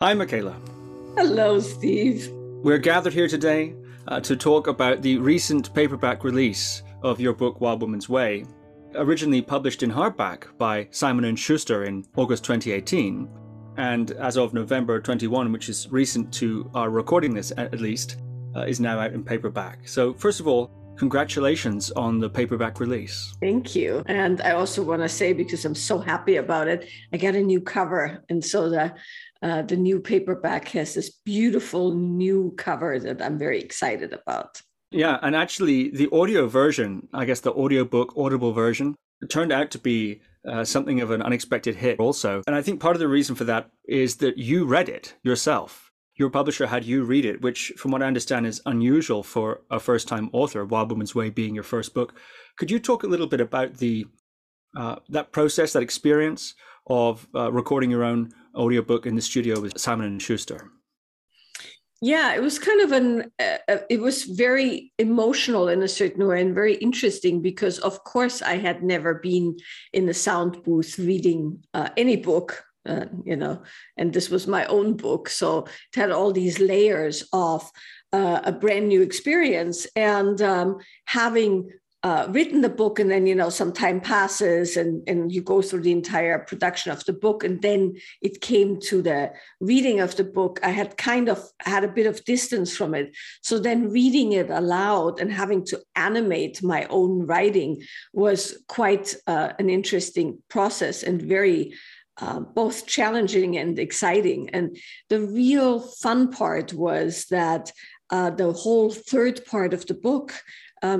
Hi, Michaela. Hello, Steve. We're gathered here today to talk about the recent paperback release of your book, Wild Woman's Way, originally published in hardback by Simon & Schuster in August 2018. And as of November 21, which is recent to our recording this at least, is now out in paperback. So first of all, congratulations on the paperback release. Thank you. And I also want to say, because I'm so happy about it, I got a new cover. And so the new paperback has this beautiful new cover that I'm very excited about. Yeah. And actually, the audio version, I guess the audiobook, Audible version, it turned out to be something of an unexpected hit also. And I think part of the reason for that is that you read it yourself. Your publisher had you read it, which, from what I understand, is unusual for a first-time author, Wild Woman's Way being your first book. Could you talk a little bit about the that process, that experience of recording your own audiobook in the studio with Simon & Schuster? Yeah, it was kind of it was very emotional in a certain way and very interesting because, of course, I had never been in a sound booth reading any book. And this was my own book. So it had all these layers of a brand new experience. And having written the book and then, some time passes and you go through the entire production of the book. And then it came to the reading of the book. I had kind of had a bit of distance from it. So then reading it aloud and having to animate my own writing was quite an interesting process and very both challenging and exciting. And the real fun part was that the whole third part of the book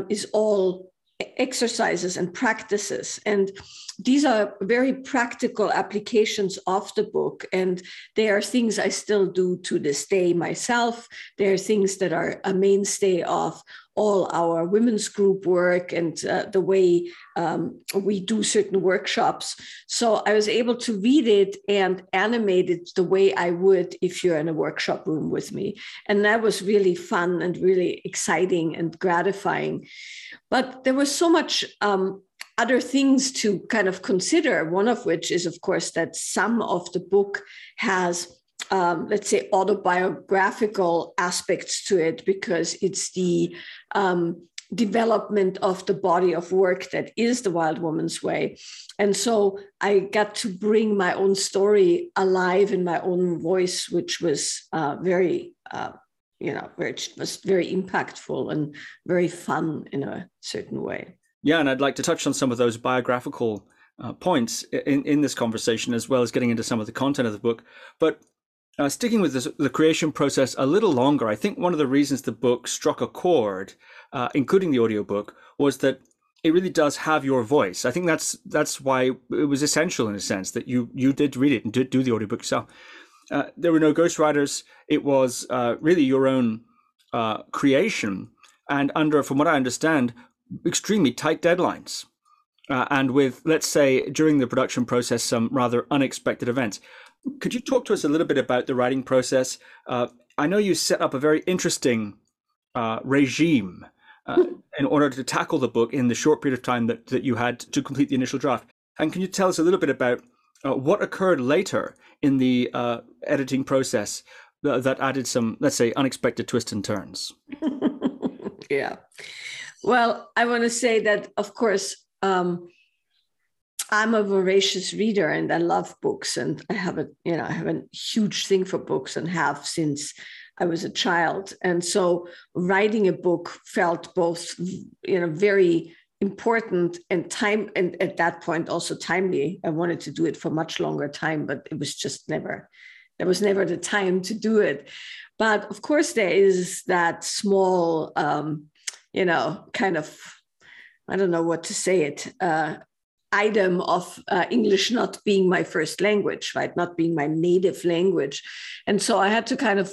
is all exercises and practices. And these are very practical applications of the book. And they are things I still do to this day myself. They are things that are a mainstay of all our women's group work and the way we do certain workshops. So I was able to read it and animate it the way I would if you're in a workshop room with me. And that was really fun and really exciting and gratifying. But there was so much other things to kind of consider, one of which is, of course, that some of the book has let's say autobiographical aspects to it, because it's the development of the body of work that is The Wild Woman's Way. And so I got to bring my own story alive in my own voice, which was very impactful and very fun in a certain way. Yeah, and I'd like to touch on some of those biographical points in this conversation, as well as getting into some of the content of the book. But sticking with the creation process a little longer, I think one of the reasons the book struck a chord, including the audiobook, was that it really does have your voice. I think that's why it was essential, in a sense, that you did read it and did do the audiobook yourself. There were no ghostwriters. It was really your own creation, and under, from what I understand, extremely tight deadlines. And with, let's say, during the production process, some rather unexpected events. Could you talk to us a little bit about the writing process? I know you set up a very interesting regime in order to tackle the book in the short period of time that you had to complete the initial draft. And can you tell us a little bit about what occurred later in the editing process that added some, let's say, unexpected twists and turns? Yeah. Well, I want to say that, of course, I'm a voracious reader and I love books, and I have a huge thing for books and have since I was a child. And so writing a book felt both, very important and time. And at that point also timely. I wanted to do it for much longer time, but it was just there was never the time to do it. But of course there is that small, kind of, I don't know what to say it, item of English not being my first language, right? Not being my native language. And so I had to kind of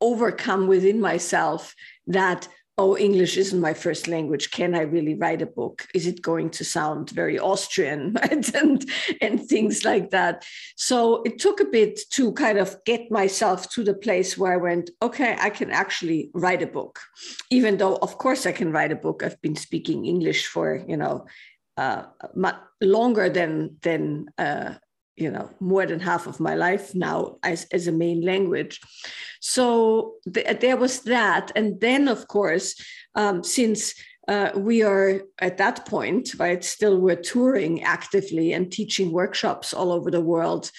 overcome within myself that, oh, English isn't my first language. Can I really write a book? Is it going to sound very Austrian, right? and things like that? So it took a bit to kind of get myself to the place where I went, okay, I can actually write a book, even though, of course, I can write a book. I've been speaking English for, longer than you know, more than half of my life now as a main language. So there was that. And then, of course, since we are at that point, right, still we're touring actively and teaching workshops all over the world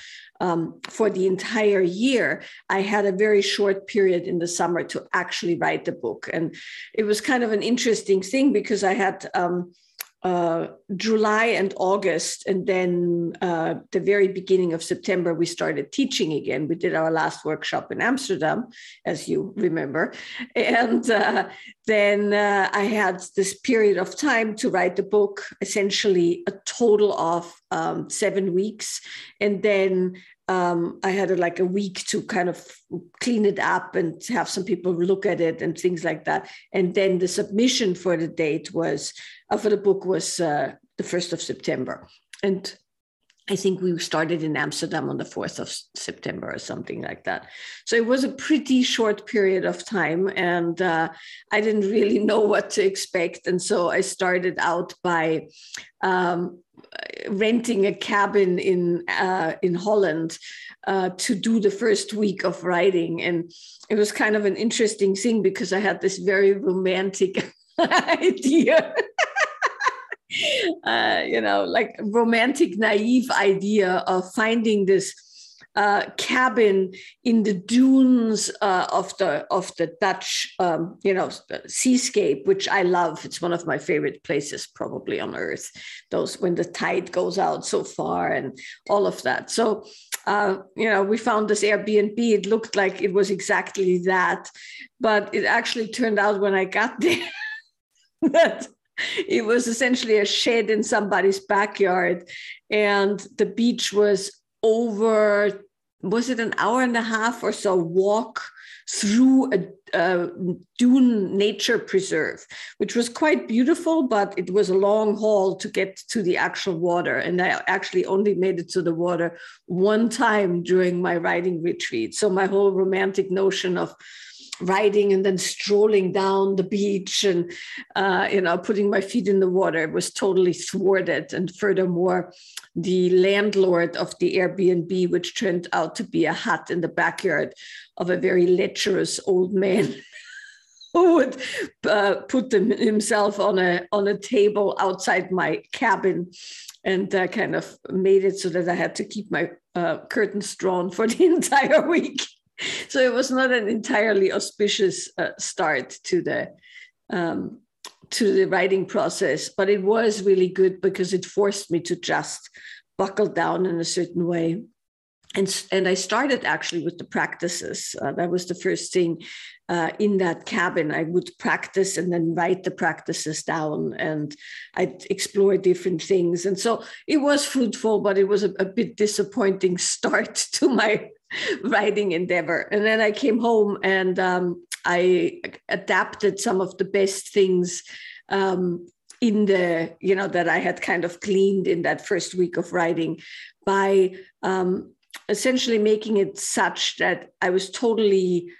for the entire year, I had a very short period in the summer to actually write the book. And it was kind of an interesting thing because I had July and August, and then the very beginning of September, we started teaching again. We did our last workshop in Amsterdam, as you remember. And then I had this period of time to write the book, essentially a total of 7 weeks. And then I had like a week to kind of clean it up and have some people look at it and things like that. And then the submission for the date was, for the book was the 1st of September. And I think we started in Amsterdam on the 4th of September or something like that. So it was a pretty short period of time, and I didn't really know what to expect. And so I started out by renting a cabin in Holland to do the first week of writing. And it was kind of an interesting thing because I had this very romantic idea, you know, like romantic, naive idea of finding this cabin in the dunes of the Dutch, you know, seascape, which I love. It's one of my favorite places probably on earth, those when the tide goes out so far and all of that. So, you know, we found this Airbnb. It looked like it was exactly that, but it actually turned out when I got there that it was essentially a shed in somebody's backyard, and the beach was over, was it an hour and a half or so walk through a dune nature preserve, which was quite beautiful, but it was a long haul to get to the actual water. And I actually only made it to the water one time during my writing retreat. So my whole romantic notion of riding and then strolling down the beach and, you know, putting my feet in the water was totally thwarted. And furthermore, the landlord of the Airbnb, which turned out to be a hut in the backyard of a very lecherous old man who would put himself on a table outside my cabin, and kind of made it so that I had to keep my curtains drawn for the entire week. So it was not an entirely auspicious start to the writing process, but it was really good because it forced me to just buckle down in a certain way. And I started actually with the practices. That was the first thing in that cabin. I would practice and then write the practices down, and I'd explore different things. And so it was fruitful, but it was a bit disappointing start to my writing endeavor. And then I came home and I adapted some of the best things in the, you know, that I had kind of gleaned in that first week of writing by essentially making it such that I was totally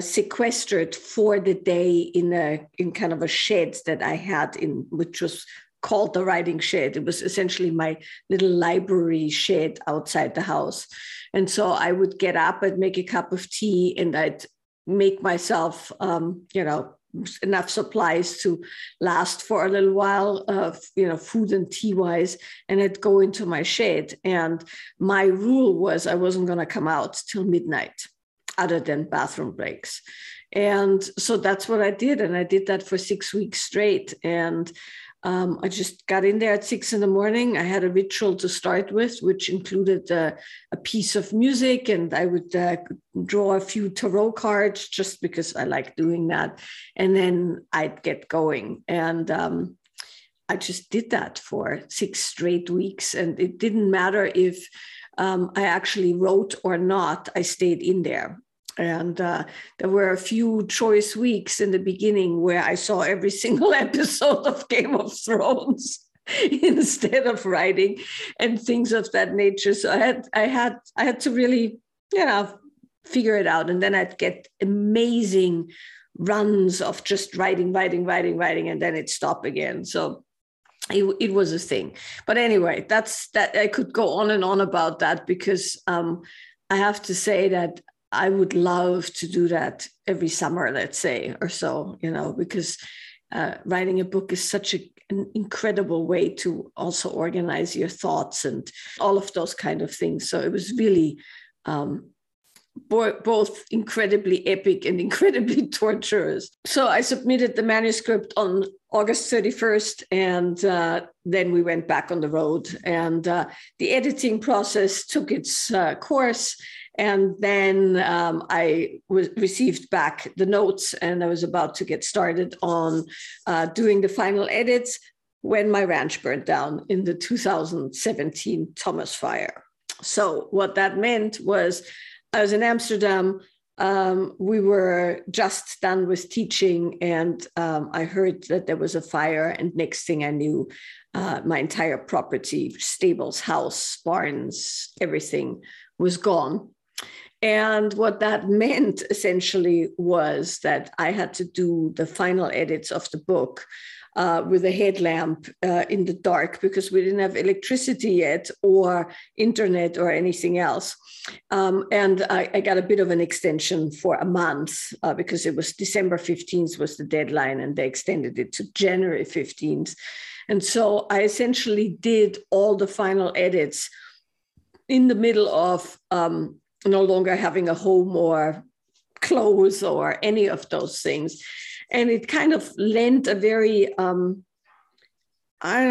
sequestered for the day in kind of a shed that I had in, which was called the writing shed. It was essentially my little library shed outside the house. And so I would get up and make a cup of tea, and I'd make myself, you know, enough supplies to last for a little while, you know, food and tea wise, and I'd go into my shed. And my rule was I wasn't going to come out till midnight other than bathroom breaks. And so that's what I did. And I did that for 6 weeks straight. And I just got in there at 6 in the morning. I had a ritual to start with, which included a piece of music, and I would draw a few tarot cards just because I like doing that. And then I'd get going. And I just did that for 6 straight weeks. And it didn't matter if I actually wrote or not, I stayed in there. And there were a few choice weeks in the beginning where I saw every single episode of Game of Thrones instead of writing and things of that nature. So I had to really, you know, figure it out. And then I'd get amazing runs of just writing, and then it'd stop again. So it was a thing. But anyway, that's that. I could go on and on about that, because I have to say that I would love to do that every summer, let's say, or so, you know, because writing a book is such an incredible way to also organize your thoughts and all of those kind of things. So it was really both incredibly epic and incredibly torturous. So I submitted the manuscript on August 31st, and then we went back on the road, and the editing process took its course. And then I received back the notes, and I was about to get started on doing the final edits when my ranch burned down in the 2017 Thomas Fire. So what that meant was I was in Amsterdam. We were just done with teaching, and I heard that there was a fire. And next thing I knew, my entire property, stables, house, barns, everything was gone. And what that meant essentially was that I had to do the final edits of the book with a headlamp in the dark, because we didn't have electricity yet or internet or anything else. And I got a bit of an extension for a month because it was December 15th was the deadline, and they extended it to January 15th. And so I essentially did all the final edits in the middle of no longer having a home or clothes or any of those things. And it kind of lent a very, I don't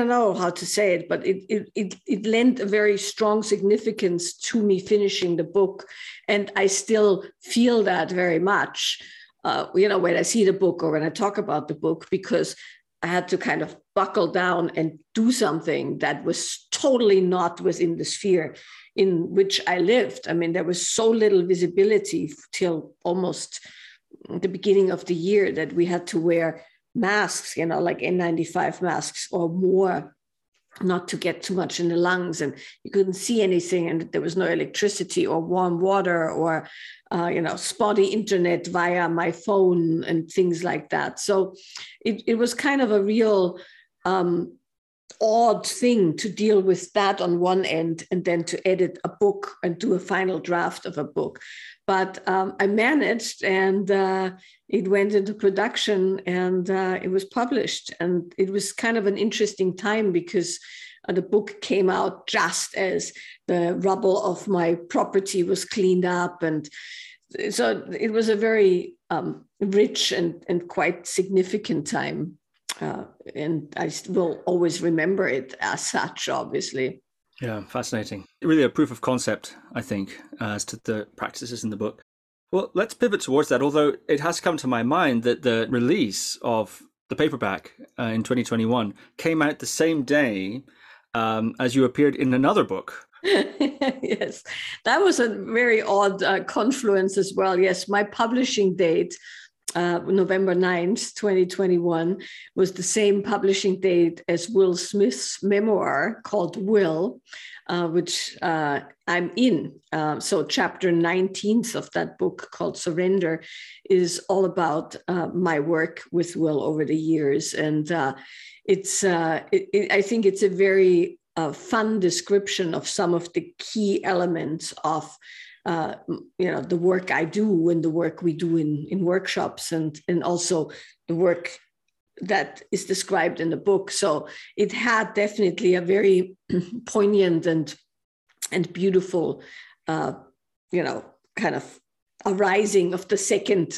know how to say it, but it lent a very strong significance to me finishing the book. And I still feel that very much, you know, when I see the book or when I talk about the book, because I had to kind of buckle down and do something that was totally not within the sphere in which I lived. I mean, there was so little visibility till almost the beginning of the year that we had to wear masks, you know, like N95 masks or more, not to get too much in the lungs, and you couldn't see anything, and there was no electricity or warm water or, you know, spotty internet via my phone and things like that. So it was kind of a real odd thing to deal with that on one end, and then to edit a book and do a final draft of a book. But I managed, and it went into production, and it was published. And it was kind of an interesting time, because the book came out just as the rubble of my property was cleaned up. And so it was a very rich and quite significant time. And I will always remember it as such, obviously. Yeah, fascinating. Really a proof of concept, I think, as to the practices in the book. Well, let's pivot towards that, although it has come to my mind that the release of the paperback in 2021 came out the same day as you appeared in another book. Yes, that was a very odd confluence as well. Yes, my publishing date, November 9th, 2021, was the same publishing date as Will Smith's memoir called Will, which I'm in. So chapter 19th of that book called Surrender is all about my work with Will over the years. And I think it's a very fun description of some of the key elements of you know, the work I do and the work we do in workshops, and also the work that is described in the book. So it had definitely a very poignant and beautiful, you know, kind of arising of the second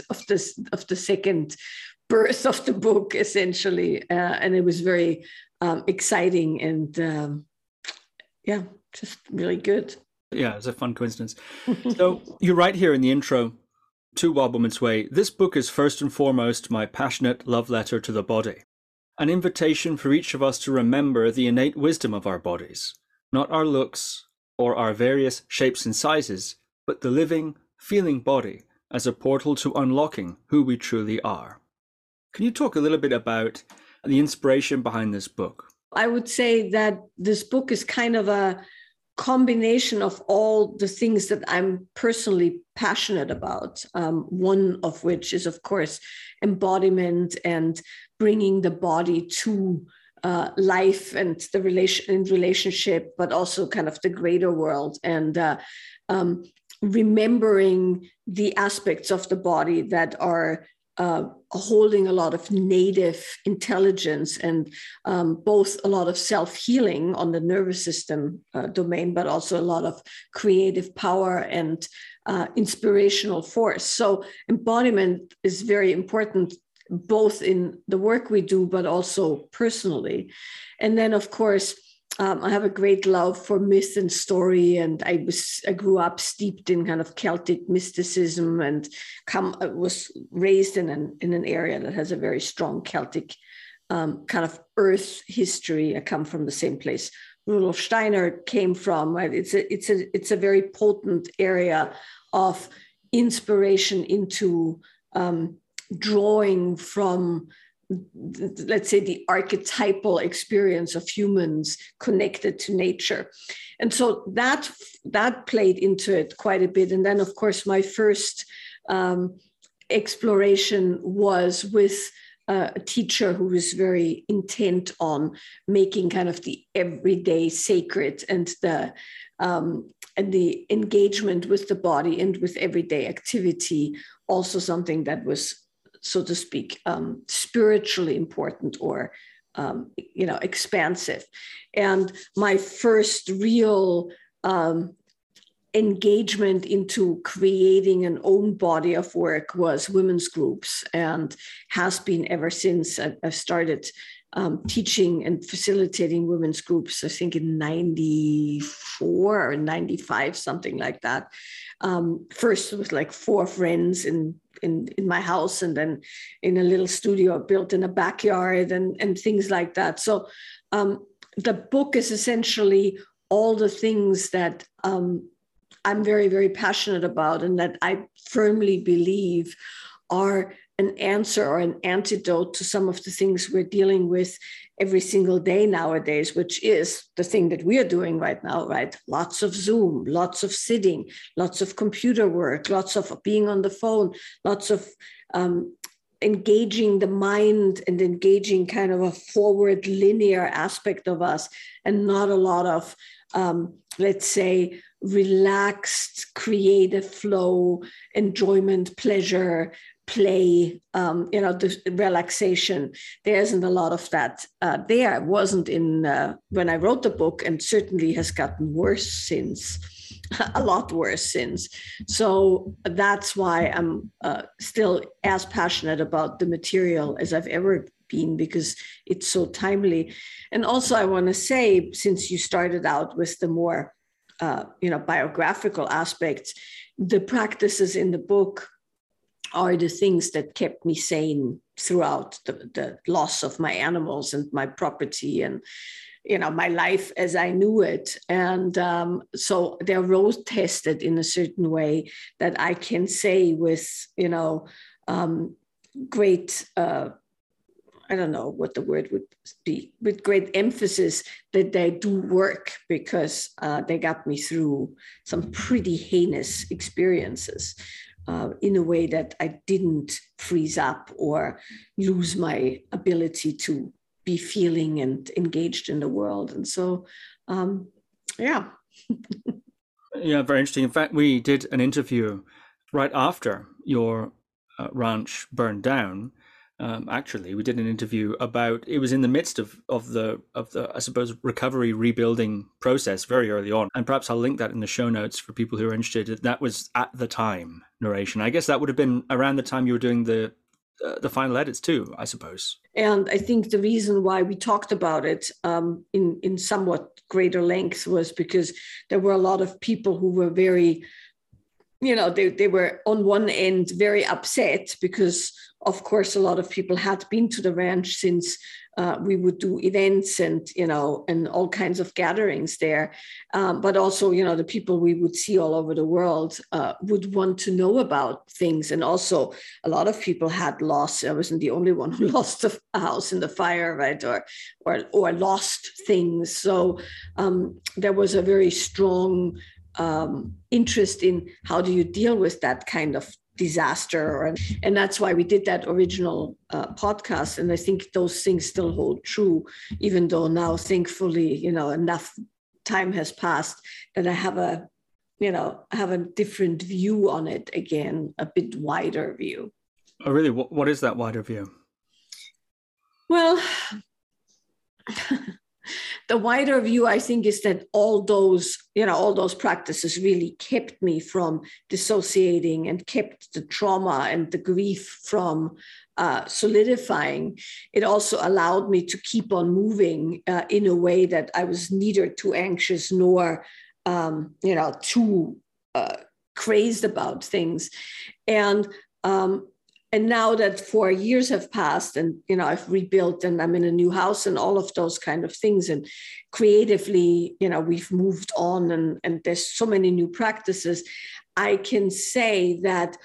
birth of the book, essentially. And it was very exciting and yeah, just really good. Yeah, it's a fun coincidence. So you write here in the intro to Wild Woman's Way, this book is first and foremost my passionate love letter to the body, an invitation for each of us to remember the innate wisdom of our bodies, not our looks or our various shapes and sizes, but the living, feeling body as a portal to unlocking who we truly are. Can you talk a little bit about the inspiration behind this book? I would say that this book is kind of a combination of all the things that I'm personally passionate about, one of which is, of course, embodiment and bringing the body to life and the relationship, but also kind of the greater world, and remembering the aspects of the body that are holding a lot of native intelligence and both a lot of self-healing on the nervous system domain, but also a lot of creative power and inspirational force. So embodiment is very important, both in the work we do, but also personally. And then, of course, I have a great love for myth and story, and I grew up steeped in kind of Celtic mysticism, and was raised in an area that has a very strong Celtic kind of earth history. I come from the same place Rudolf Steiner came from. Right? It's a very potent area of inspiration into drawing from, let's say, the archetypal experience of humans connected to nature. And so that played into it quite a bit. And then, of course, my first exploration was with a teacher who was very intent on making kind of the everyday sacred, and the engagement with the body and with everyday activity, also something that was, so to speak, spiritually important or, expansive. And my first real engagement into creating an own body of work was women's groups, and has been ever since. I've started teaching and facilitating women's groups, I think in 94 or 95, something like that. First with like 4 friends in my house, and then in a little studio built in a backyard, and things like that. So the book is essentially all the things that I'm very, very passionate about, and that I firmly believe are an answer or an antidote to some of the things we're dealing with every single day nowadays, which is the thing that we are doing right now, right? Lots of Zoom, lots of sitting, lots of computer work, lots of being on the phone, lots of engaging the mind and engaging kind of a forward linear aspect of us, and not a lot of, let's say, relaxed, creative flow, enjoyment, pleasure, play, the relaxation. There isn't a lot of that there. It wasn't in when I wrote the book, and certainly has gotten worse since, a lot worse since. So that's why I'm still as passionate about the material as I've ever been, because it's so timely. And also I want to say, since you started out with the more, biographical aspects, the practices in the book are the things that kept me sane throughout the loss of my animals and my property and, my life as I knew it. And so they're road tested in a certain way that I can say with, great, I don't know what the word would be, with great emphasis, that they do work, because they got me through some pretty heinous experiences. In a way that I didn't freeze up or lose my ability to be feeling and engaged in the world. And so, yeah. Yeah, very interesting. In fact, we did an interview right after your ranch burned down. Actually, we did an interview about, it was in the midst of the I suppose, recovery rebuilding process very early on. And perhaps I'll link that in the show notes for people who are interested. That was at the time narration. I guess that would have been around the time you were doing the final edits too, I suppose. And I think the reason why we talked about it in somewhat greater length was because there were a lot of people who were very, they were on one end very upset because, of course, a lot of people had been to the ranch since we would do events and, and all kinds of gatherings there. But also, the people we would see all over the world would want to know about things. And also a lot of people had lost. I wasn't the only one who lost a house in the fire, right? Or lost things. So there was a very strong interest in how do you deal with that kind of disaster. And that's why we did that original podcast. And I think those things still hold true, even though now, thankfully, you know, enough time has passed that I have a, you know, have a different view on it again, a bit wider view. Oh, really? What is that wider view? Well, the wider view, I think, is that all those practices really kept me from dissociating and kept the trauma and the grief from solidifying. It also allowed me to keep on moving in a way that I was neither too anxious nor, too crazed about things. And now that 4 years have passed and, you know, I've rebuilt and I'm in a new house and all of those kind of things, and creatively, you know, we've moved on and there's so many new practices, I can say that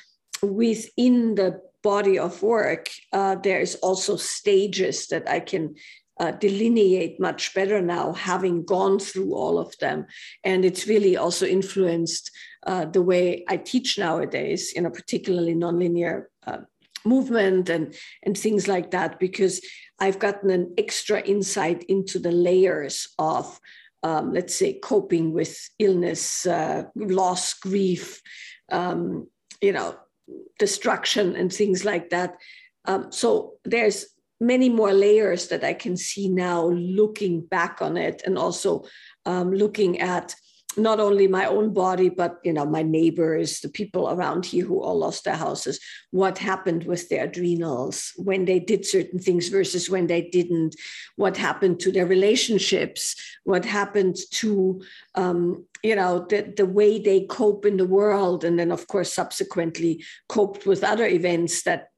within the body of work, there's also stages that I can delineate much better now, having gone through all of them. And it's really also influenced the way I teach nowadays, you know, particularly nonlinear movement and things like that, because I've gotten an extra insight into the layers of, let's say, coping with illness, loss, grief, destruction and things like that. So there's many more layers that I can see now looking back on it, and also looking at not only my own body, but, you know, my neighbors, the people around here who all lost their houses, what happened with their adrenals when they did certain things versus when they didn't, what happened to their relationships, what happened to, the way they cope in the world. And then, of course, subsequently coped with other events that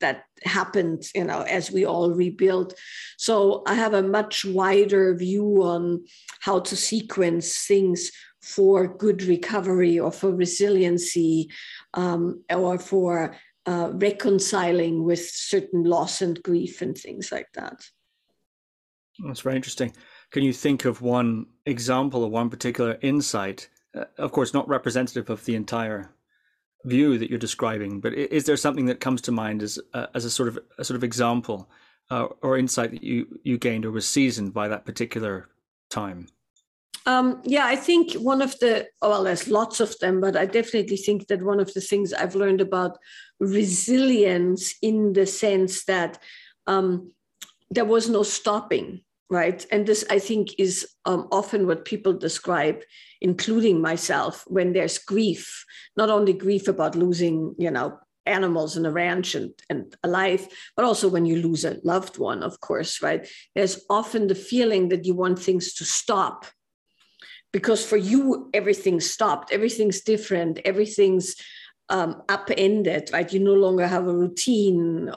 happened, you know, as we all rebuild. So I have a much wider view on how to sequence things for good recovery or for resiliency, or for reconciling with certain loss and grief and things like that. That's very interesting. Can you think of one example or one particular insight? Of course, not representative of the entire view that you're describing, but is there something that comes to mind as a sort of example or insight that you gained or was seasoned by that particular time? I think one of the, there's lots of them, but I definitely think that one of the things I've learned about resilience in the sense that there was no stopping, right? And this, I think, is often what people describe, including myself, when there's grief, not only grief about losing, you know, animals in a ranch and a life, but also when you lose a loved one, of course, right? There's often the feeling that you want things to stop, because for you, everything stopped, everything's different, everything's upended, right? You no longer have a routine.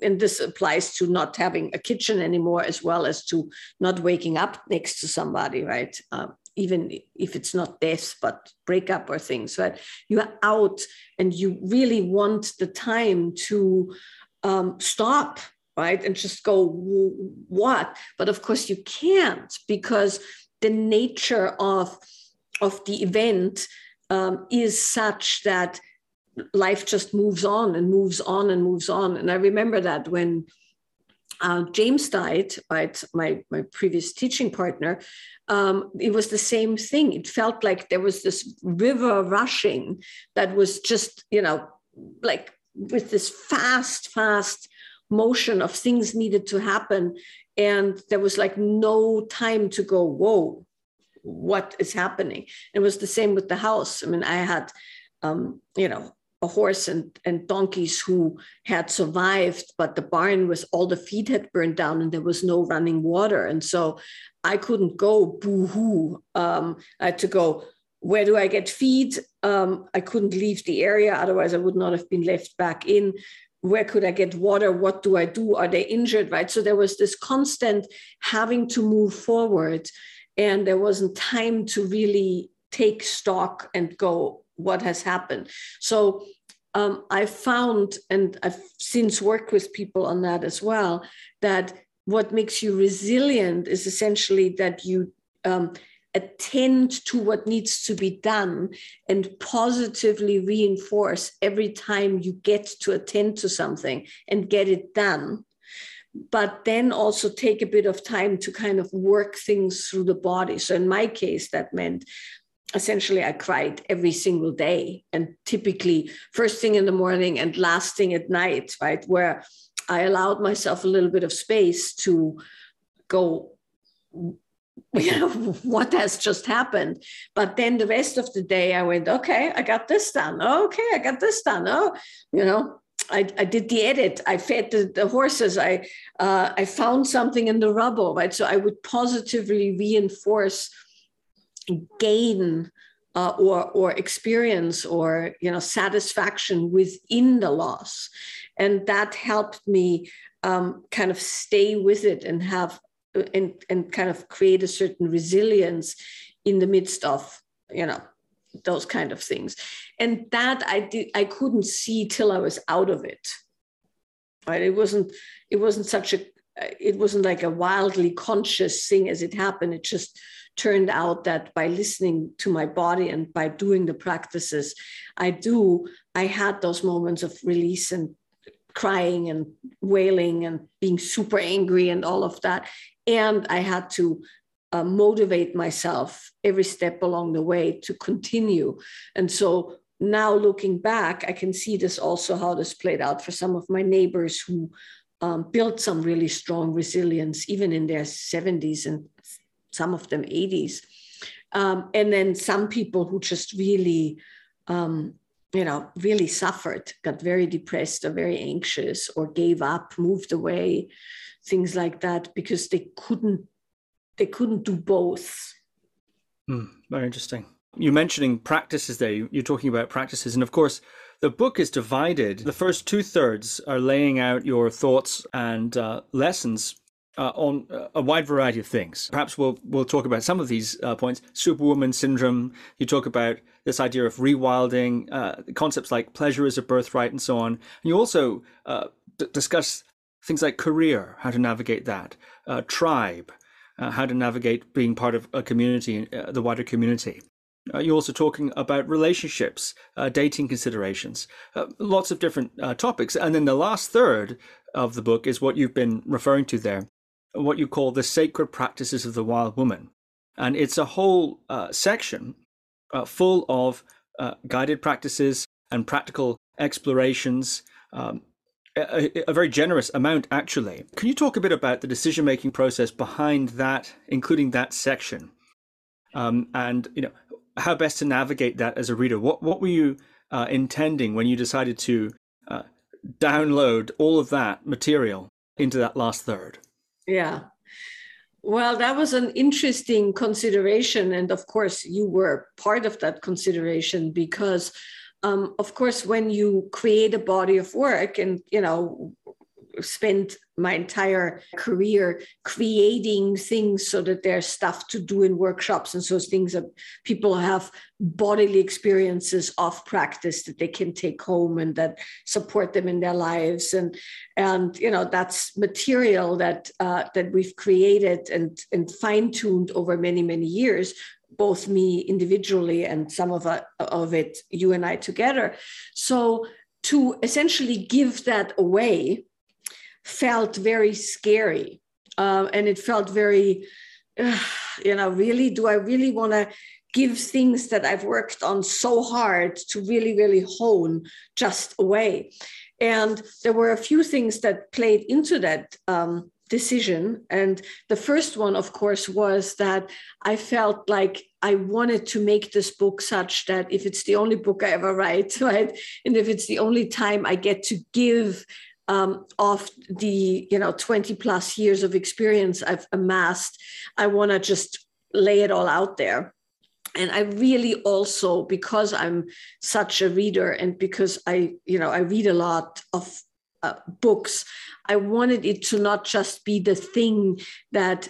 And this applies to not having a kitchen anymore, as well as to not waking up next to somebody, right? Even if it's not death, but breakup or things, right? You are out and you really want the time to stop, right? And just go, what? But of course you can't, because the nature of the event is such that life just moves on and moves on and moves on. And I remember that when James died, right, my previous teaching partner, it was the same thing. It felt like there was this river rushing that was just, you know, like with this fast motion of things needed to happen. And there was like no time to go, whoa, what is happening? It was the same with the house. I mean, I had, a horse and donkeys who had survived, but the barn with all the feed had burned down and there was no running water. And so I couldn't go boo-hoo. I had to go, where do I get feed? I couldn't leave the area. Otherwise I would not have been left back in. Where could I get water? What do I do? Are they injured, right? So there was this constant having to move forward, and there wasn't time to really take stock and go, what has happened? So I found, and I've since worked with people on that as well, that what makes you resilient is essentially that you attend to what needs to be done and positively reinforce every time you get to attend to something and get it done. But then also take a bit of time to kind of work things through the body. So in my case, that meant essentially I cried every single day, and typically first thing in the morning and last thing at night, right? Where I allowed myself a little bit of space to go, you know, what has just happened. But then the rest of the day I went, okay, I got this done. Oh, okay, I got this done. Oh, you know, I did the edit. I fed the horses. I found something in the rubble, right? So I would positively reinforce, gain, or experience, or, you know, satisfaction within the loss. And that helped me kind of stay with it and have, and kind of create a certain resilience in the midst of, you know, those kind of things. And that I couldn't see till I was out of it. Right? It wasn't like a wildly conscious thing as it happened. It just turned out that by listening to my body and by doing the practices I do, I had those moments of release and crying and wailing and being super angry and all of that. And I had to motivate myself every step along the way to continue. And so now looking back, I can see this also, how this played out for some of my neighbors who built some really strong resilience, even in their 70s and some of them 80s. And then some people who just really, you know, really suffered, got very depressed or very anxious or gave up, moved away, things like that, because they couldn't do both. Very interesting. You're mentioning practices there. You're talking about practices. And of course, the book is divided. The first 2/3 are laying out your thoughts and lessons on a wide variety of things. Perhaps we'll talk about some of these points. Superwoman syndrome. You talk about this idea of rewilding, concepts like pleasure as a birthright and so on. And you also discuss things like career, how to navigate that, tribe, how to navigate being part of a community, the wider community. You're also talking about relationships, dating considerations, lots of different topics. And then the last third of the book is what you've been referring to there, what you call the sacred practices of the wild woman. And it's a whole section full of guided practices and practical explorations, a very generous amount, actually. Can you talk a bit about the decision-making process behind that, including that section? And, you know, how best to navigate that as a reader? What were you intending when you decided to download all of that material into that last third? Yeah. Well, that was an interesting consideration. And of course, you were part of that consideration because, of course, when you create a body of work and, you know, spend my entire career creating things so that there's stuff to do in workshops. And so things that people have bodily experiences of practice that they can take home and that support them in their lives. And you know, that's material that, that we've created and fine-tuned over many, many years, both me individually and some of it, you and I together. So to essentially give that away felt very scary. And it felt very, you know, really, do I really want to give things that I've worked on so hard to really, really hone just away? And there were a few things that played into that decision. And the first one, of course, was that I felt like I wanted to make this book such that if it's the only book I ever write, right? And if it's the only time I get to give of the, you know, 20 plus years of experience I've amassed, I want to just lay it all out there. And I really also, because I'm such a reader and because I, you know, I read a lot of books, I wanted it to not just be the thing that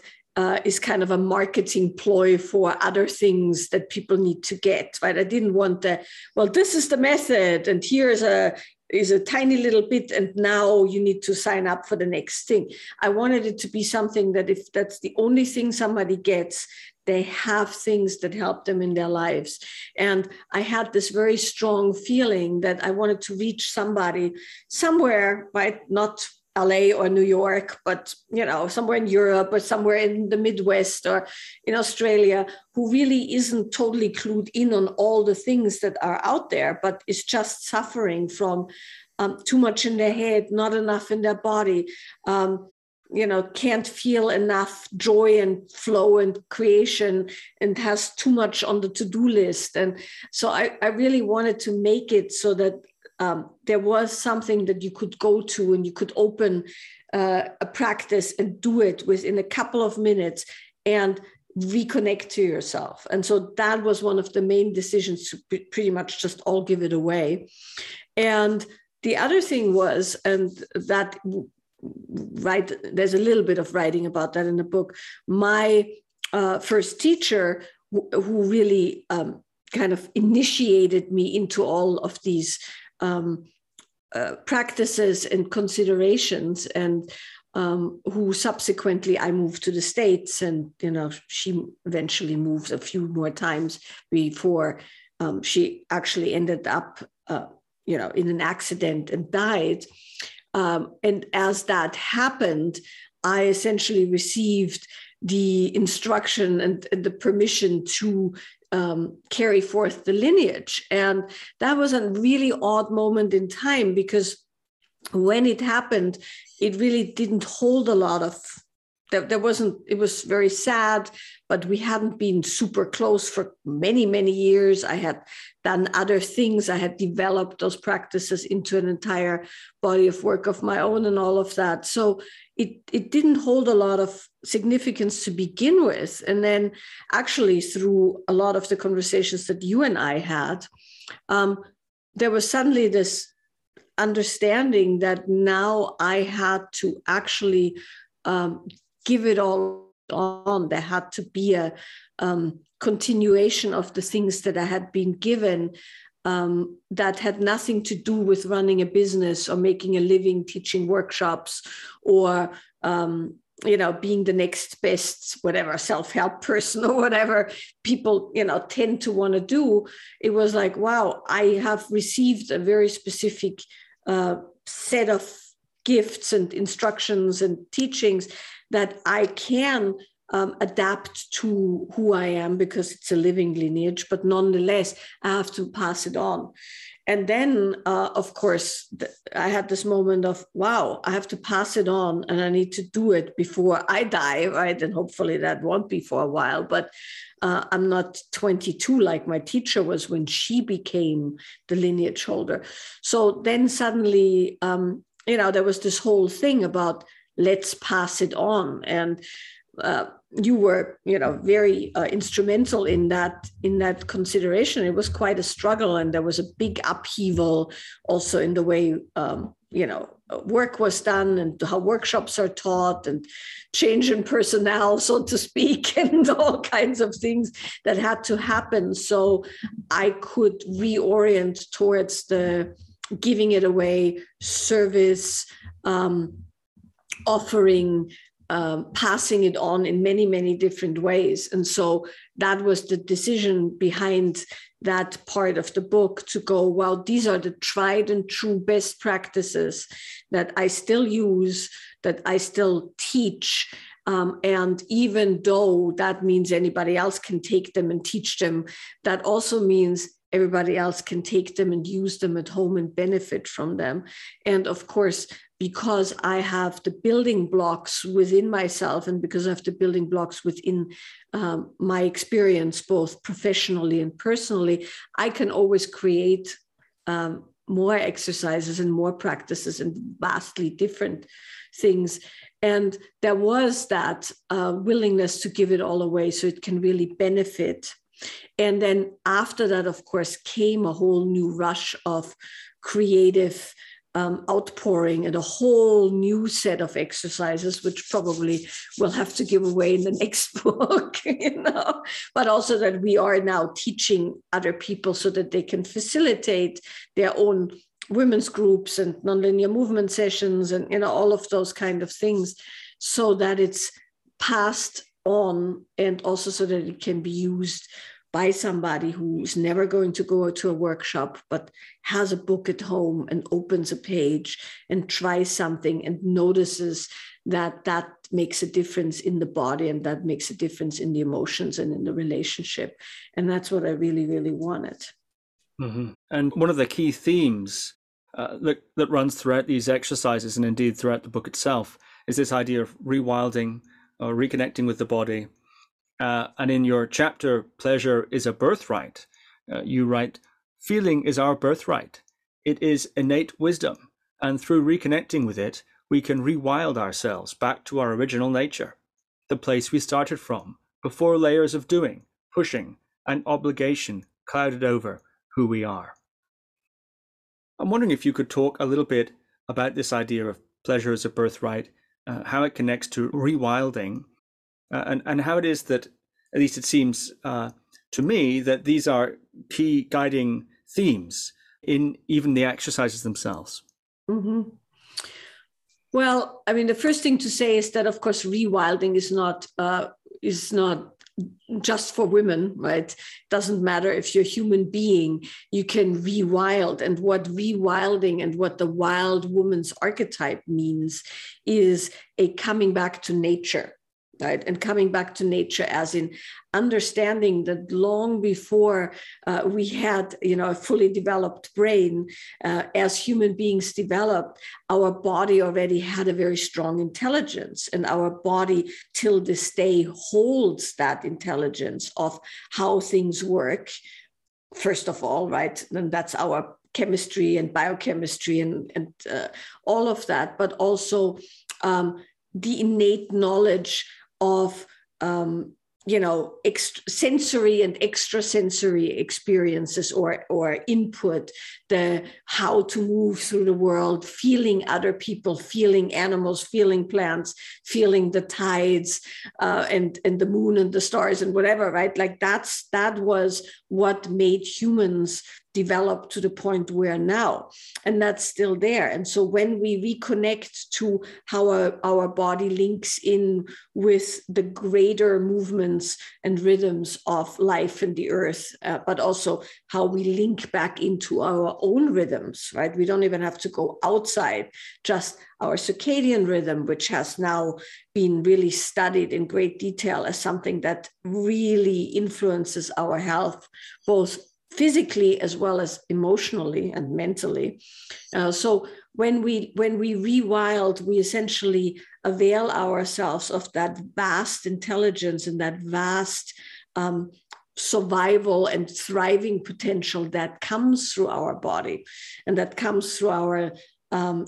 is kind of a marketing ploy for other things that people need to get, right? I didn't want the, well, this is the method and here's a tiny little bit, and now you need to sign up for the next thing. I wanted it to be something that if that's the only thing somebody gets, They have things that help them in their lives. And I had this very strong feeling that I wanted to reach somebody somewhere, right? Not LA or New York, but, you know, somewhere in Europe or somewhere in the Midwest or in Australia, who really isn't totally clued in on all the things that are out there, but is just suffering from too much in their head, not enough in their body, you know, can't feel enough joy and flow and creation, and has too much on the to-do list. And so I really wanted to make it so that there was something that you could go to and you could open a practice and do it within a couple of minutes and reconnect to yourself. And so that was one of the main decisions, to pretty much just all give it away. And the other thing was, and that right, there's a little bit of writing about that in the book, my first teacher who really kind of initiated me into all of these practices and considerations, and who subsequently I moved to the States, and you know, she eventually moved a few more times before she actually ended up you know, in an accident and died. And as that happened, I essentially received the instruction and the permission to carry forth the lineage. And that was a really odd moment in time, because when it happened, it really didn't hold a lot of, it was very sad, but we hadn't been super close for many, many years. I had done other things. I had developed those practices into an entire body of work of my own and all of that. So it didn't hold a lot of significance to begin with. And then actually through a lot of the conversations that you and I had, there was suddenly this understanding that now I had to actually give it all on. There had to be a continuation of the things that I had been given that had nothing to do with running a business or making a living, teaching workshops, or you know, being the next best, whatever, self-help person or whatever people, you know, tend to want to do. It was like, wow, I have received a very specific set of gifts and instructions and teachings that I can adapt to who I am, because it's a living lineage, but nonetheless, I have to pass it on. And then, of course, I had this moment of, wow, I have to pass it on and I need to do it before I die, right? And hopefully that won't be for a while, but I'm not 22 like my teacher was when she became the lineage holder. So then suddenly, you know, there was this whole thing about let's pass it on. And you were, you know, very instrumental in that consideration. It was quite a struggle, and there was a big upheaval also in the way, you know, work was done and how workshops are taught, and change in personnel, so to speak, and all kinds of things that had to happen. So I could reorient towards the giving it away, service, offering, passing it on in many, many different ways. And so that was the decision behind that part of the book, to go, well, these are the tried and true best practices that I still use, that I still teach. And even though that means anybody else can take them and teach them, that also means everybody else can take them and use them at home and benefit from them. And of course, because I have the building blocks within myself, and because I have the building blocks within my experience, both professionally and personally, I can always create more exercises and more practices and vastly different things. And there was that willingness to give it all away so it can really benefit. And then after that, of course, came a whole new rush of creative outpouring and a whole new set of exercises, which probably we'll have to give away in the next book, you know, but also that we are now teaching other people so that they can facilitate their own women's groups and nonlinear movement sessions and, you know, all of those kind of things, so that it's passed on, and also so that it can be used by somebody who is never going to go to a workshop, but has a book at home and opens a page and tries something and notices that that makes a difference in the body and that makes a difference in the emotions and in the relationship. And that's what I really, really wanted. Mm-hmm. And one of the key themes that runs throughout these exercises and indeed throughout the book itself is this idea of rewilding or reconnecting with the body. And in your chapter, Pleasure is a Birthright, you write, feeling is our birthright. It is innate wisdom. And through reconnecting with it, we can rewild ourselves back to our original nature, the place we started from, before layers of doing, pushing, and obligation clouded over who we are. I'm wondering if you could talk a little bit about this idea of pleasure as a birthright, how it connects to rewilding, and how it is that, at least it seems to me, that these are key guiding themes in even the exercises themselves. Mm-hmm. Well, I mean, the first thing to say is that, of course, rewilding is not just for women, right? It doesn't matter if you're a human being, you can rewild. And what rewilding and what the wild woman's archetype means is a coming back to nature, right? And coming back to nature as in understanding that long before we had, a fully developed brain, as human beings developed, our body already had a very strong intelligence, and our body till this day holds that intelligence of how things work. First of all, right? And that's our chemistry and biochemistry and all of that, but also the innate knowledge of sensory and extrasensory experiences or input, the how to move through the world, feeling other people, feeling animals, feeling plants, feeling the tides and the moon and the stars and whatever, right? Like that was what made humans develop to the point we're now, and that's still there. And so when we reconnect to how our body links in with the greater movements and rhythms of life and the earth, but also how we link back into our own rhythms, right? We don't even have to go outside, just our circadian rhythm, which has now been really studied in great detail as something that really influences our health, both physically as well as emotionally and mentally. So when we rewild, we essentially avail ourselves of that vast intelligence and that vast survival and thriving potential that comes through our body and that comes through our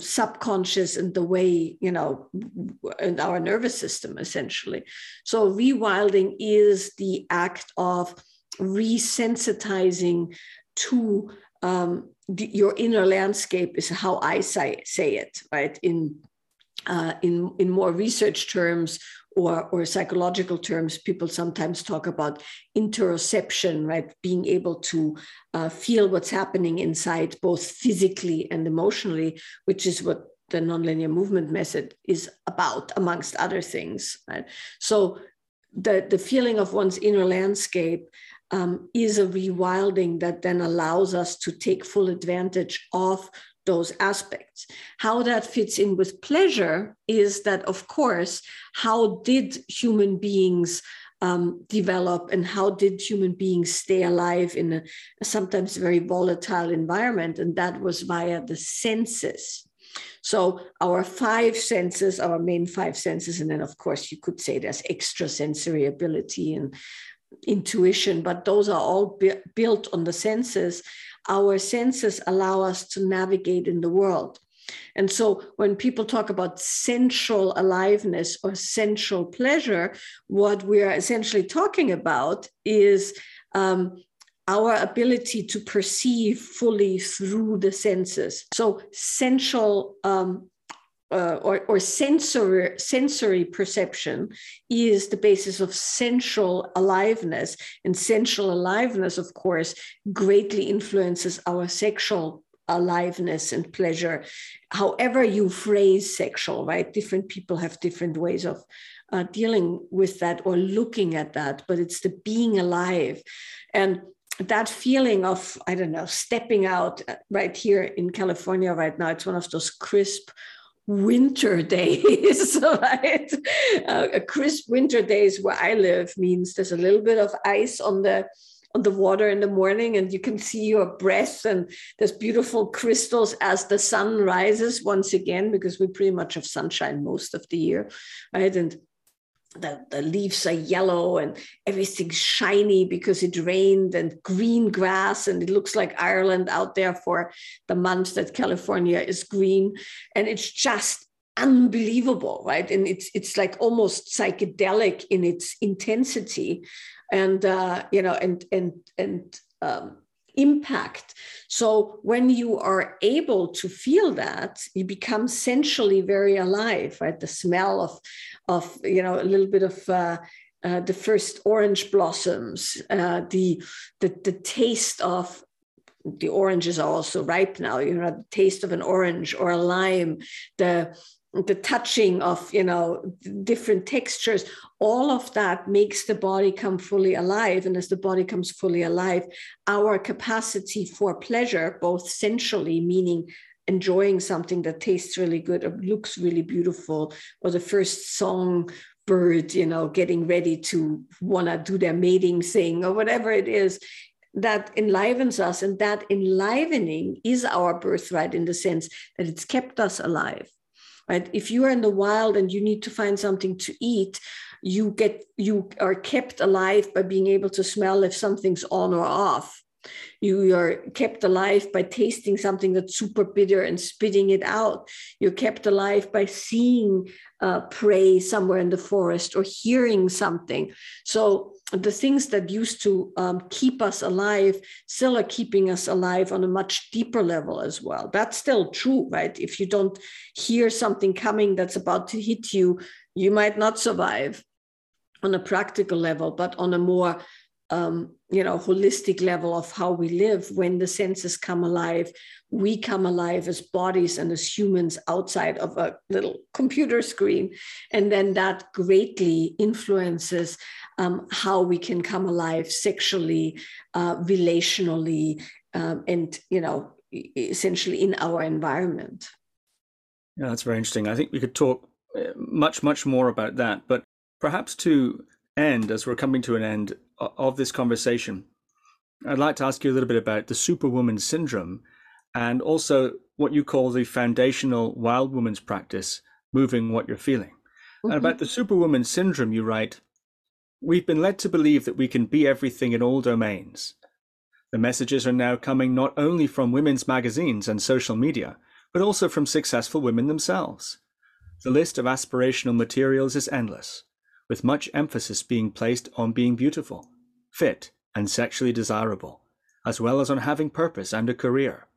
subconscious and the way, and our nervous system, essentially. So rewilding is the act of resensitizing to your inner landscape, is how I say it, right? In more research terms or psychological terms, people sometimes talk about interoception, right? Being able to feel what's happening inside, both physically and emotionally, which is what the nonlinear movement method is about, amongst other things, right? So the feeling of one's inner landscape is a rewilding that then allows us to take full advantage of those aspects. How that fits in with pleasure is that, of course, how did human beings develop and how did human beings stay alive in a sometimes very volatile environment? And that was via the senses. So our five senses, our main five senses, and then of course you could say there's extrasensory ability and intuition, but those are all built on the senses. Our senses allow us to navigate in the world. And so when people talk about sensual aliveness or sensual pleasure, what we are essentially talking about is our ability to perceive fully through the senses. So sensual or sensory perception is the basis of sensual aliveness. And sensual aliveness, of course, greatly influences our sexual aliveness and pleasure. However you phrase sexual, right? Different people have different ways of dealing with that or looking at that, but it's the being alive. And that feeling of, I don't know, stepping out right here in California right now, it's one of those crisp winter days, right? A crisp winter days where I live means there's a little bit of ice on the water in the morning, and you can see your breath, and there's beautiful crystals as the sun rises once again, because we pretty much have sunshine most of the year, right? And the leaves are yellow and everything's shiny because it rained, and green grass, and it looks like Ireland out there for the months that California is green. And it's just unbelievable, right? And it's like almost psychedelic in its intensity and you know, and impact. So when you are able to feel that, you become sensually very alive, right? The smell of you know, a little bit of the first orange blossoms, the taste of the oranges are also ripe now, you know, the taste of an orange or a lime, the touching of, you know, different textures, all of that makes the body come fully alive. And as the body comes fully alive, our capacity for pleasure, both sensually, meaning enjoying something that tastes really good or looks really beautiful, or the first song bird, you know, getting ready to want to do their mating thing or whatever it is, that enlivens us. And that enlivening is our birthright, in the sense that it's kept us alive. Right? If you are in the wild and you need to find something to eat, you are kept alive by being able to smell if something's on or off. You are kept alive by tasting something that's super bitter and spitting it out. You're kept alive by seeing prey somewhere in the forest or hearing something. So the things that used to keep us alive still are keeping us alive on a much deeper level as well. That's still true, right? If you don't hear something coming that's about to hit you, you might not survive on a practical level, but on a more you know, holistic level of how we live, when the senses come alive, we come alive as bodies and as humans outside of a little computer screen. And then that greatly influences how we can come alive sexually, relationally, and, you know, essentially in our environment. Yeah, that's very interesting. I think we could talk much, much more about that, but perhaps to end, as we're coming to an end of this conversation, I'd like to ask you a little bit about the Superwoman Syndrome, and also what you call the foundational wild woman's practice, moving what you're feeling. Mm-hmm. And about the Superwoman Syndrome, you write, "We've been led to believe that we can be everything in all domains. The messages are now coming not only from women's magazines and social media, but also from successful women themselves. The list of aspirational materials is endless, with much emphasis being placed on being beautiful, fit, and sexually desirable, as well as on having purpose and a career.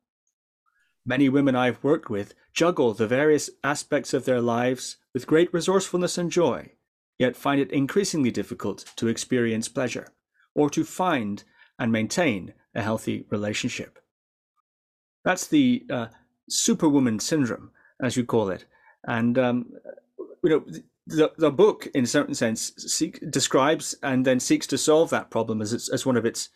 Many women I've worked with juggle the various aspects of their lives with great resourcefulness and joy, yet find it increasingly difficult to experience pleasure, or to find and maintain a healthy relationship." That's the Superwoman Syndrome, as you call it. And, you know, the book, in a certain sense, describes and then seeks to solve that problem as one of its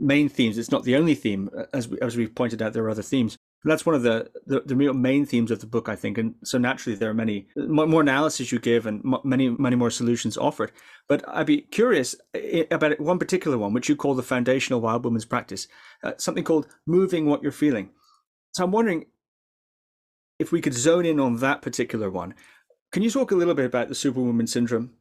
main themes. It's not the only theme, as we've pointed out. There are other themes, but that's one of the real main themes of the book, I think. And so naturally, there are many more analysis you give, and many more solutions offered. But I'd be curious about one particular one, which you call the foundational wild woman's practice, something called moving what you're feeling. So I'm wondering if we could zone in on that particular one. Can you talk a little bit about the Superwoman Syndrome,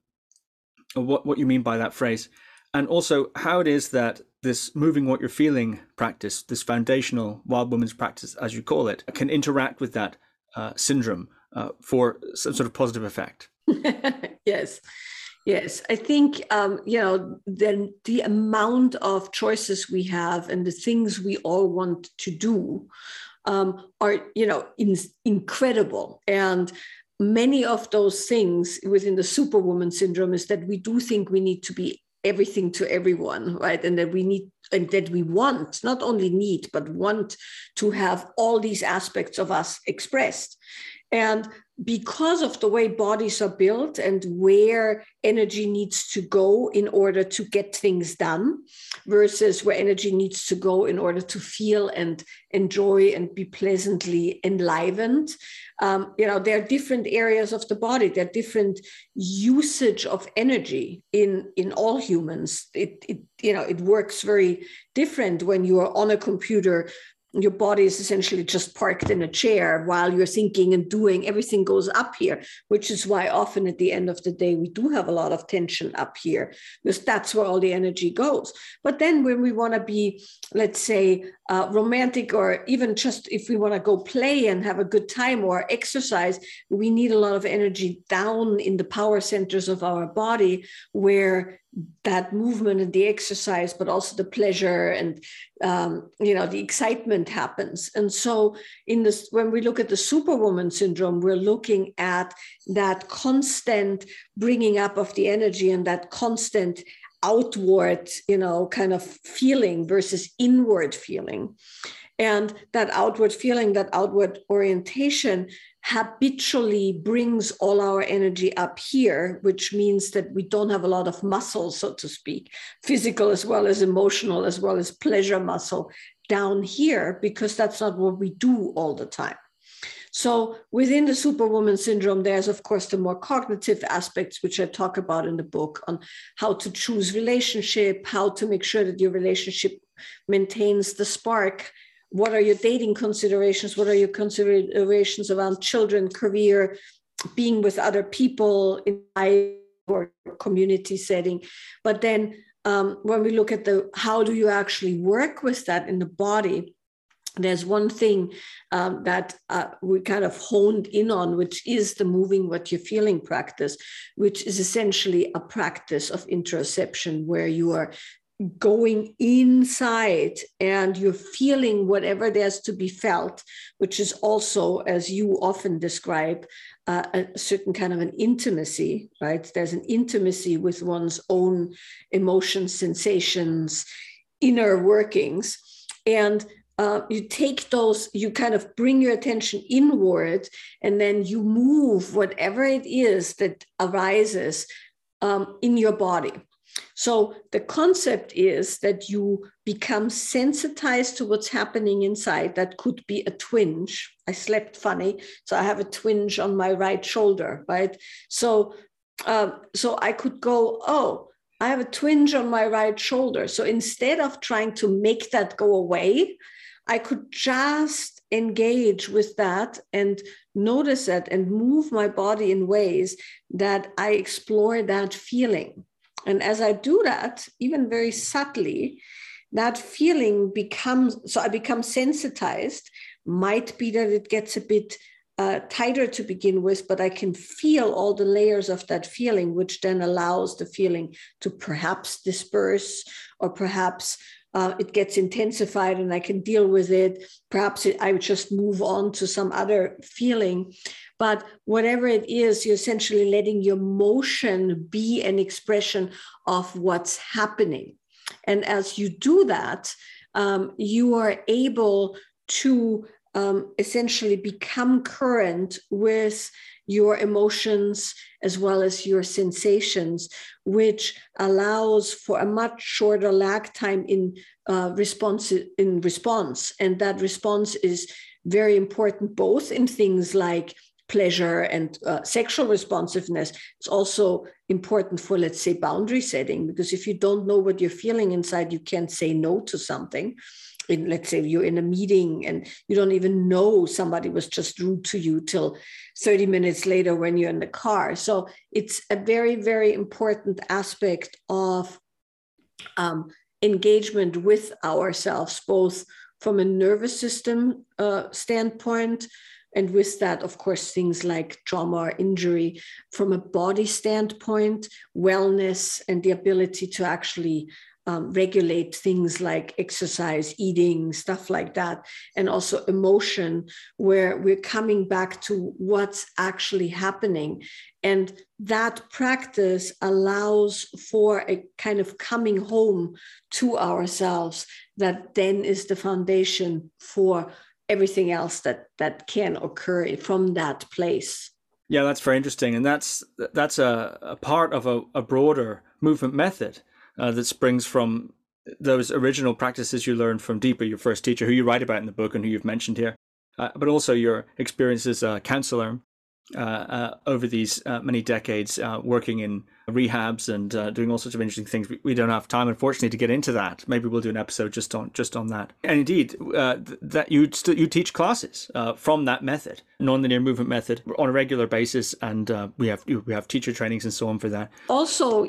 or what you mean by that phrase, and also how it is that this moving what you're feeling practice, this foundational wild woman's practice, as you call it, can interact with that syndrome for some sort of positive effect? Yes. Yes, I think, you know, the amount of choices we have and the things we all want to do are, you know, incredible. And many of those things within the Superwoman Syndrome is that we do think we need to be everything to everyone, right? And that we need, and that we want, not only need, but want to have all these aspects of us expressed. And because of the way bodies are built and where energy needs to go in order to get things done versus where energy needs to go in order to feel and enjoy and be pleasantly enlivened, there are different areas of the body. There are different usage of energy in all humans. It works very different when you are on a computer. Your body is essentially just parked in a chair while you're thinking and doing. Everything goes up here, which is why often at the end of the day, we do have a lot of tension up here, because that's where all the energy goes. But then when we want to be, let's say, romantic, or even just if we want to go play and have a good time or exercise, we need a lot of energy down in the power centers of our body, where that movement and the exercise, but also the pleasure and the excitement happens. And so in this, when we look at the Superwoman syndrome, we're looking at that constant bringing up of the energy and that constant outward, kind of feeling versus inward feeling. And that outward feeling, that outward orientation habitually brings all our energy up here, which means that we don't have a lot of muscle, so to speak, physical as well as emotional, as well as pleasure muscle down here, because that's not what we do all the time. So within the Superwoman syndrome, there's, of course, the more cognitive aspects, which I talk about in the book, on how to choose relationship, how to make sure that your relationship maintains the spark. What are your dating considerations? What are your considerations around children, career, being with other people in life or community setting? But then when we look at how do you actually work with that in the body, there's one thing that we kind of honed in on, which is the moving what you're feeling practice, which is essentially a practice of interoception, where you are going inside and you're feeling whatever there's to be felt, which is also, as you often describe, a certain kind of an intimacy, right? There's an intimacy with one's own emotions, sensations, inner workings. And you take those, you kind of bring your attention inward, and then you move whatever it is that arises in your body. So the concept is that you become sensitized to what's happening inside. That could be a twinge. I slept funny, so I have a twinge on my right shoulder, right? So I could go, oh, I have a twinge on my right shoulder. So instead of trying to make that go away, I could just engage with that and notice that and move my body in ways that I explore that feeling. And as I do that, even very subtly, that feeling becomes, so I become sensitized. Might be that it gets a bit tighter to begin with, but I can feel all the layers of that feeling, which then allows the feeling to perhaps disperse, or perhaps it gets intensified and I can deal with it. Perhaps I would just move on to some other feeling. But whatever it is, you're essentially letting your motion be an expression of what's happening. And as you do that, you are able to essentially become current with your emotions as well as your sensations, which allows for a much shorter lag time in response. And that response is very important, both in things like pleasure and sexual responsiveness. It's also important for, let's say, boundary setting, because if you don't know what you're feeling inside, you can't say no to something. Let's say you're in a meeting and you don't even know somebody was just rude to you till 30 minutes later when you're in the car. So it's a very, very important aspect of engagement with ourselves, both from a nervous system standpoint, and with that, of course, things like trauma or injury, from a body standpoint, wellness, and the ability to actually regulate things like exercise, eating, stuff like that, and also emotion, where we're coming back to what's actually happening. And that practice allows for a kind of coming home to ourselves that then is the foundation for everything else that can occur from that place. Yeah, that's very interesting. And that's a part of a broader movement method that springs from those original practices you learned from Deepa, your first teacher, who you write about in the book and who you've mentioned here, but also your experience as a counselor over these many decades working in rehabs and doing all sorts of interesting things. We don't have time, unfortunately, to get into that. Maybe we'll do an episode just on that. And indeed, that you teach classes from that method, nonlinear movement method, on a regular basis, and we have teacher trainings and so on for that. Also,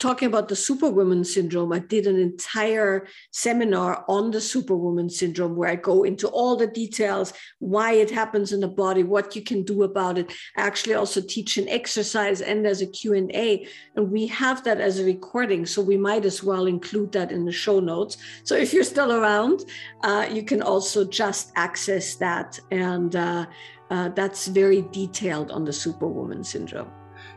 talking about the Superwoman Syndrome, I did an entire seminar on the Superwoman Syndrome where I go into all the details, why it happens in the body, what you can do about it. I actually also teach an exercise and there's a Q&A, and we have that as a recording, so we might as well include that in the show notes. So if you're still around, you can also just access that, and that's very detailed on the Superwoman Syndrome.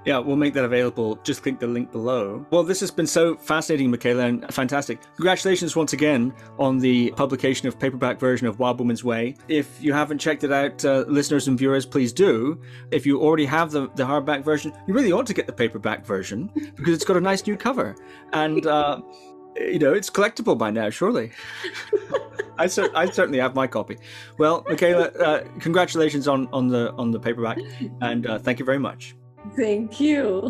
Yeah, we'll make that available. Just click the link below. Well, this has been so fascinating, Michaela, and fantastic. Congratulations once again on the publication of paperback version of Wild Woman's Way. If you haven't checked it out, listeners and viewers, please do. If you already have the hardback version, you really ought to get the paperback version because it's got a nice new cover. And, it's collectible by now, surely. I certainly have my copy. Well, Michaela, congratulations on the paperback, and thank you very much. Thank you.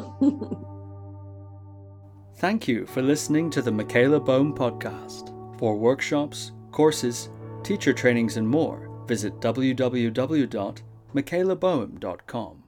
Thank you for listening to the Michaela Boehm podcast. For workshops, courses, teacher trainings, and more, visit www.michaelaboehm.com.